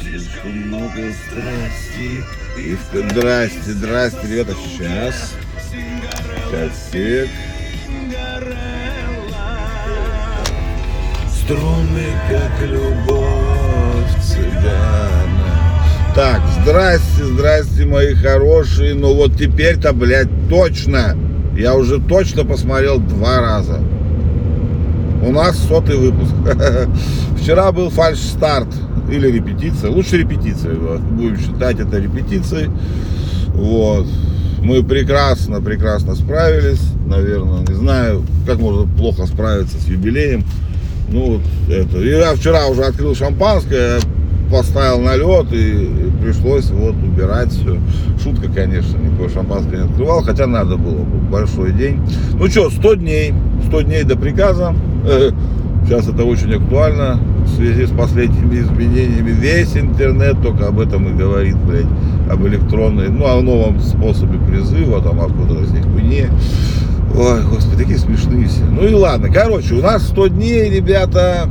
слишком много страсти. И здрасте, здрасте, ребята, сейчас. Косик. Струны, как любовь цыгана. Так, здрасте, здрасте, мои хорошие. Ну вот теперь-то, блядь, точно. Я уже точно посмотрел 2 раза. У нас 100-й выпуск. Вчера был фальш-старт или репетиция. Лучше репетиция. Будем считать это репетицией. Вот. Мы прекрасно справились. Наверное, не знаю, как можно плохо справиться с юбилеем. Ну, вот это. Я вчера уже открыл шампанское, поставил на лед и пришлось вот убирать все. Шутка, конечно, никакое шампанское не открывал, хотя надо было бы. Большой день. Ну что, 100 дней. 100 дней до приказа. Сейчас это очень актуально в связи с последними изменениями. Весь интернет только об этом и говорит, блядь, об электронной, ну, о новом способе призыва, там, откуда здесь хуйне. Ой, господи, такие смешные все. Ну и ладно, короче, у нас 100 дней, ребята.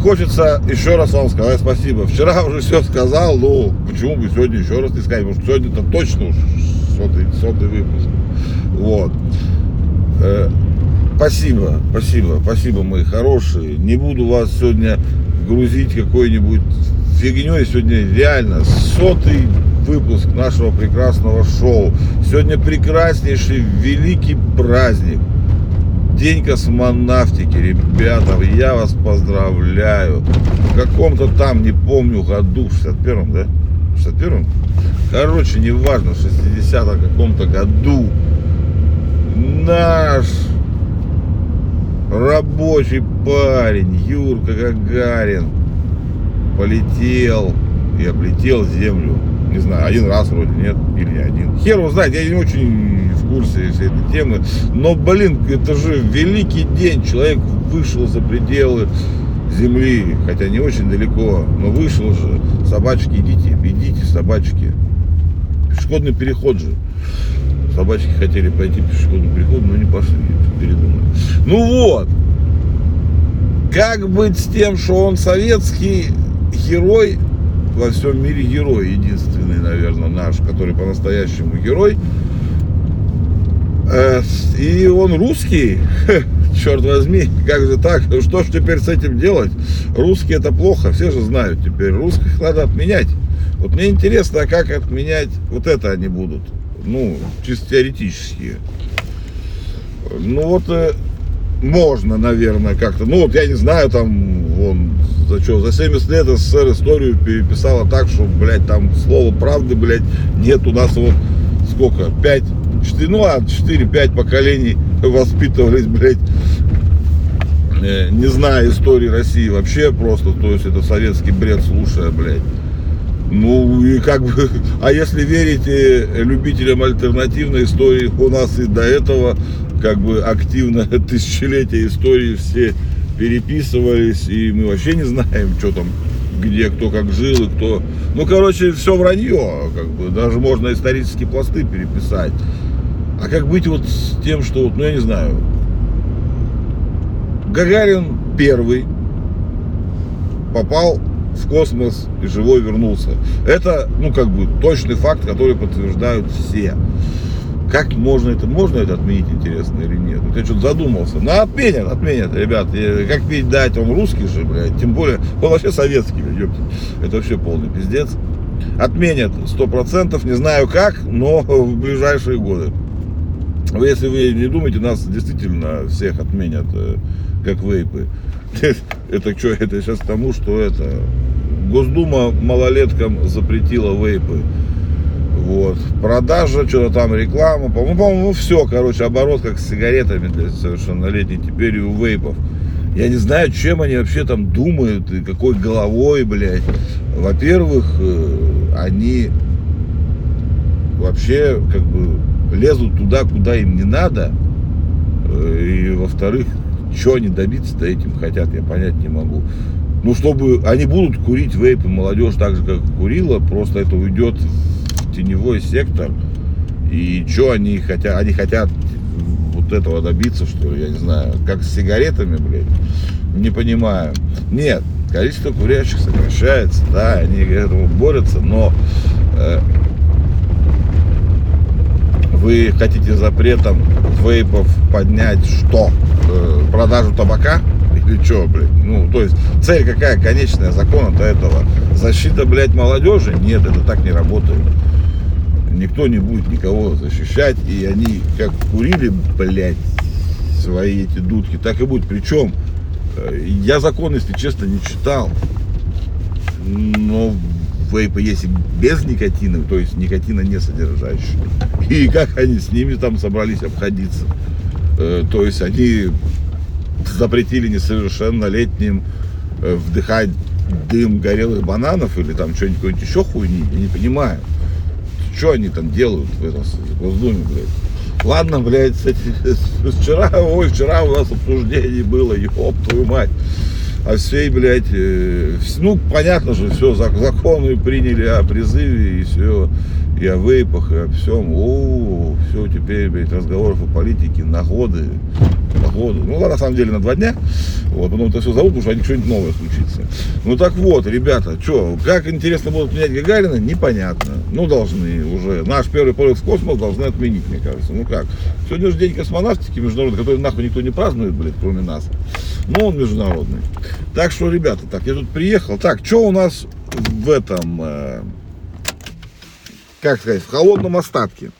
Хочется еще раз вам сказать спасибо. Вчера уже все сказал, ну, почему бы сегодня еще раз не сказать, потому что сегодня-то точно уж 100-й выпуск. Вот. Спасибо, мои хорошие. Не буду вас сегодня грузить какой-нибудь фигней. Сегодня реально 100-й выпуск нашего прекрасного шоу. Сегодня прекраснейший, великий праздник. День космонавтики, ребята, я вас поздравляю. В каком-то там, не помню, году, в 61-м, да? В 61-м? Короче, неважно, в 60-м каком-то году наш рабочий парень Юрка Гагарин полетел и облетел Землю. Не знаю, 1 раз вроде, нет, или не 1. Хер его знает, я не очень в курсе всей этой темы. Но, блин, это же великий день. Человек вышел за пределы Земли, хотя не очень далеко, но вышел же. Собачки, идите, собачки. Пешеходный переход же. Собачки хотели пойти пешеходный переход, но не пошли, передумали. Ну вот, как быть с тем, что он советский герой, во всем мире герой, единственный, наверное, наш, который по-настоящему герой. И он русский, черт возьми, как же так, что ж теперь с этим делать? Русские это плохо, все же знают теперь, русских надо отменять. Вот мне интересно, как отменять, вот это они будут, ну, чисто теоретические. Ну вот, можно, наверное, как-то, ну вот я не знаю, там, вон, за 70 лет СССР историю переписала так, что, блядь, там слово правды, блядь, нет. У нас вот сколько, 4-5 поколений воспитывались, блядь, не зная истории России вообще просто, то есть это советский бред, слушая, блядь. Ну и как бы, а если верить любителям альтернативной истории, у нас и до этого как бы активно тысячелетия истории все переписывались, и мы вообще не знаем, что там, где, кто как жил, и кто... Ну, короче, все вранье, как бы, даже можно исторические пласты переписать. А как быть вот с тем, что, вот, ну, я не знаю, Гагарин первый попал в космос и живой вернулся. Это, ну, как бы, точный факт, который подтверждают все. Как можно это отменить, интересно, или нет? Вот я что-то задумался. Ну, отменят, ребят. Как пить дать, он русский же, блядь. Тем более, он вообще советский, блядь. Это вообще полный пиздец. Отменят 100%, не знаю как, но в ближайшие годы. Если вы не думаете, нас действительно всех отменят, как вейпы. Это что, это сейчас к тому, что это... Госдума малолеткам запретила вейпы. Вот, продажа, что-то там, реклама, по-моему, все, короче, оборот как с сигаретами для совершеннолетних, теперь и у вейпов. Я не знаю, чем они вообще там думают и какой головой, блядь. Во-первых, они вообще как бы лезут туда, куда им не надо. И во-вторых, чего они добиться-то этим хотят, я понять не могу. Ну, чтобы они будут курить вейпы, молодежь так же, как курила, просто это уйдет теневой сектор. И что они хотят? Они хотят вот вот этого добиться, что ли, я не знаю, как с сигаретами, блядь, не понимаю. Нет, количество курящих сокращается, да, они к этому борются, но вы хотите запретом вейпов поднять что? Продажу табака? Или что, блядь? Ну, то есть, цель какая конечная закона-то этого? Защита, блядь, молодежи? Нет, это так не работает. Никто не будет никого защищать, и они как курили, блядь, свои эти дудки, так и будет. Причем, я закон, если честно, не читал, но вейпы есть и без никотина, то есть никотина не содержащие. И как они с ними там собрались обходиться? То есть они запретили несовершеннолетним вдыхать дым горелых бананов или там что-нибудь еще хуйни, я не понимаю. Что они там делают в этом Госдуме, блядь? Ладно, блядь, вчера у нас обсуждение было, ёб твою мать. А все, блядь, ну, понятно же, все, законы приняли о призыве, и все, и о вейпах, и о всем. О, все, теперь, блядь, разговоров о политике на годы. Ну, на самом деле, на 2 дня, вот, потом это все зовут, потому что они что-нибудь новое случится. Ну, так вот, ребята, что, как интересно будут менять Гагарина, непонятно. Ну, должны уже, наш первый полет в космос должны отменить, мне кажется. Ну, как, сегодня же день космонавтики международный, который, нахуй, никто не празднует, блядь, кроме нас. Ну, он международный. Так что, ребята, так, я тут приехал. Так, что у нас в этом, как сказать, в холодном остатке?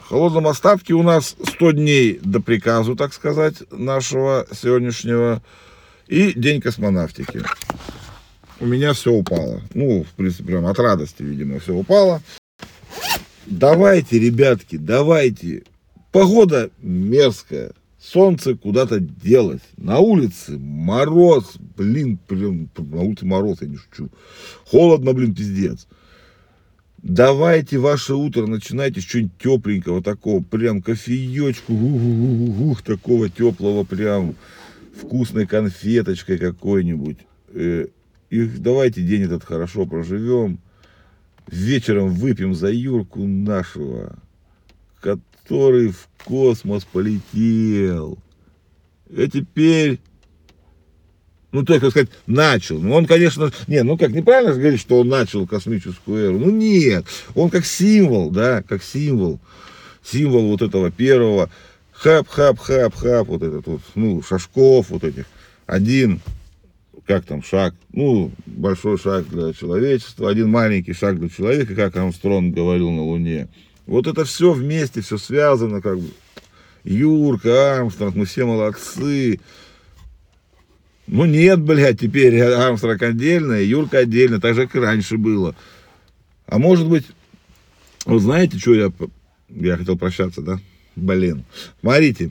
В холодном остатке у нас 100 дней до приказу, так сказать, нашего сегодняшнего. И день космонавтики. У меня все упало. Ну, в принципе, прям от радости, видимо, все упало. Давайте, ребятки, давайте. Погода мерзкая. Солнце куда-то делось. На улице мороз. Блин, прям на улице мороз, я не шучу. Холодно, блин, пиздец. Давайте ваше утро начинайте с чего-нибудь тепленького такого. Прям кофеечку. Ух, такого теплого прям. Вкусной конфеточкой какой-нибудь. И давайте день этот хорошо проживем. Вечером выпьем за Юрку нашего, который в космос полетел. А теперь, ну, только сказать, начал. Ну, он, конечно, не, ну, как неправильно говорить, что он начал космическую эру. Ну, нет, он как символ, да, как символ вот этого первого. Хап, вот этот вот, ну, шажков вот этих. Один, как там, шаг, ну, большой шаг для человечества, один маленький шаг для человека, как Армстронг говорил на Луне. Вот это все вместе, все связано, как бы. Юрка, Армстронг, мы все молодцы. Ну нет, блядь, теперь Армстронг отдельно, Юрка отдельно, так же, как и раньше было. А может быть, вот знаете, что я хотел прощаться, да? Блин. Смотрите,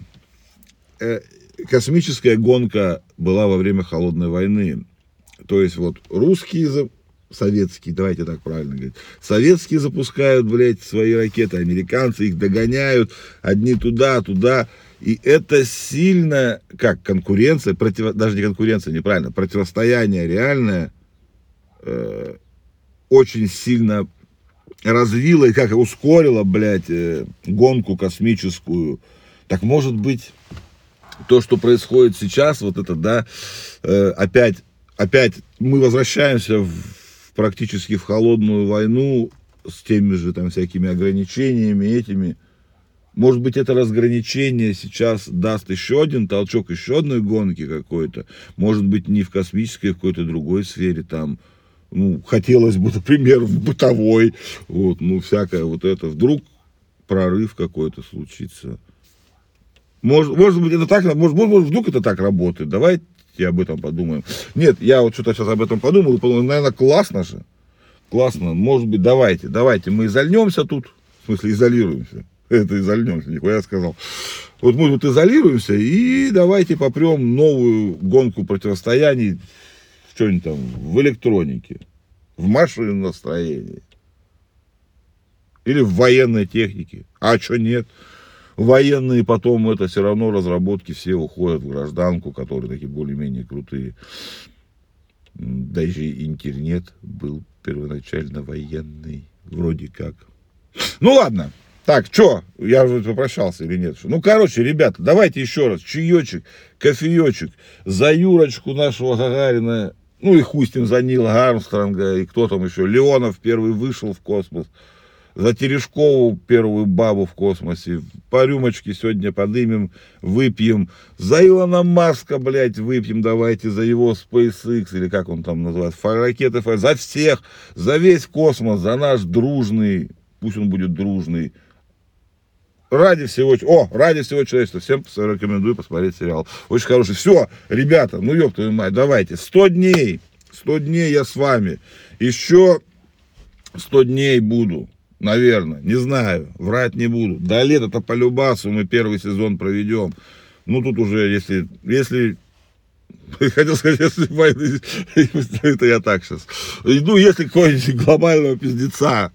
космическая гонка была во время Холодной войны. То есть вот русские... Советские, давайте так правильно говорить. Советские запускают, блядь, свои ракеты, американцы их догоняют, одни туда. И это сильно, как конкуренция, даже не конкуренция, неправильно, противостояние реальное очень сильно развило и как ускорило, блядь, гонку космическую. Так может быть, то, что происходит сейчас, вот это, да, опять мы возвращаемся практически в холодную войну с теми же там всякими ограничениями этими. Может быть, это разграничение сейчас даст еще один толчок, еще одной гонки какой-то. Может быть, не в космической, а в какой-то другой сфере. Там, ну, хотелось бы, например, в бытовой. Вот, ну, всякое вот это. Вдруг прорыв какой-то случится. Может быть, это так, может, вдруг это так работает. Давайте об этом подумаем. Нет, я вот что-то сейчас об этом подумал, и подумал, наверное, классно же. Классно. Может быть, давайте мы изольнемся тут. В смысле, изолируемся. Это изольнемся, нихуя сказал. Вот мы тут изолируемся, и давайте попрем новую гонку противостояний, что-нибудь там, в электронике, в машинном настроении. Или в военной технике. А что нет? Военные потом, это все равно разработки все уходят в гражданку, которые такие более-менее крутые. Даже интернет был первоначально военный, вроде как. Ну ладно, Так, что? Я уже попрощался или нет? Ну, короче, ребята, давайте еще раз. Чаечек, кофеечек за Юрочку нашего Гагарина. Ну, и хуй с ним за Нила Армстронга. И кто там еще? Леонов первый вышел в космос. За Терешкову первую бабу в космосе. По рюмочке сегодня подымем, выпьем. За Илона Маска, блядь, выпьем давайте. За его SpaceX, или как он там называется, ракеты. За всех, за весь космос, за наш дружный, пусть он будет дружный. Ради всего человечества. Всем рекомендую посмотреть сериал. Очень хороший. Все, ребята, ну ёб твою мать, давайте. 100 дней. 100 дней я с вами. Еще 100 дней буду. Наверное, не знаю, врать не буду. До лета-то по любасу мы первый сезон проведем. Ну, тут уже, если... Хотел сказать, если... Это я так сейчас. Ну, если какого-нибудь глобального пиздеца...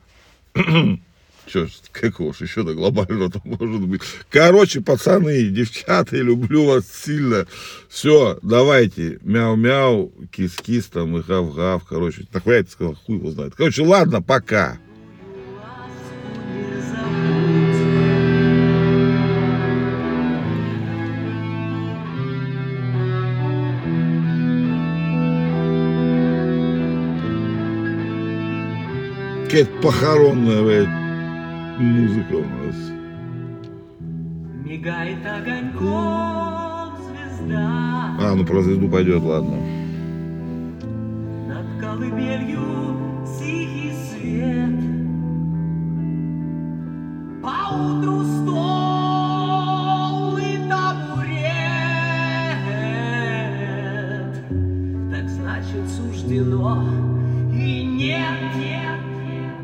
Че ж, какого ж еще-то глобального-то может быть? Короче, пацаны, девчата, люблю вас сильно. Все, давайте. Мяу-мяу, кис-кис там и гав-гав. Короче, так я это сказал, хуй его знает. Короче, ладно, пока. Какая-то похоронная, блядь, музыка у нас. Мигает огоньком звезда. А, ну про звезду пойдет, ладно. Над колыбелью тихий свет.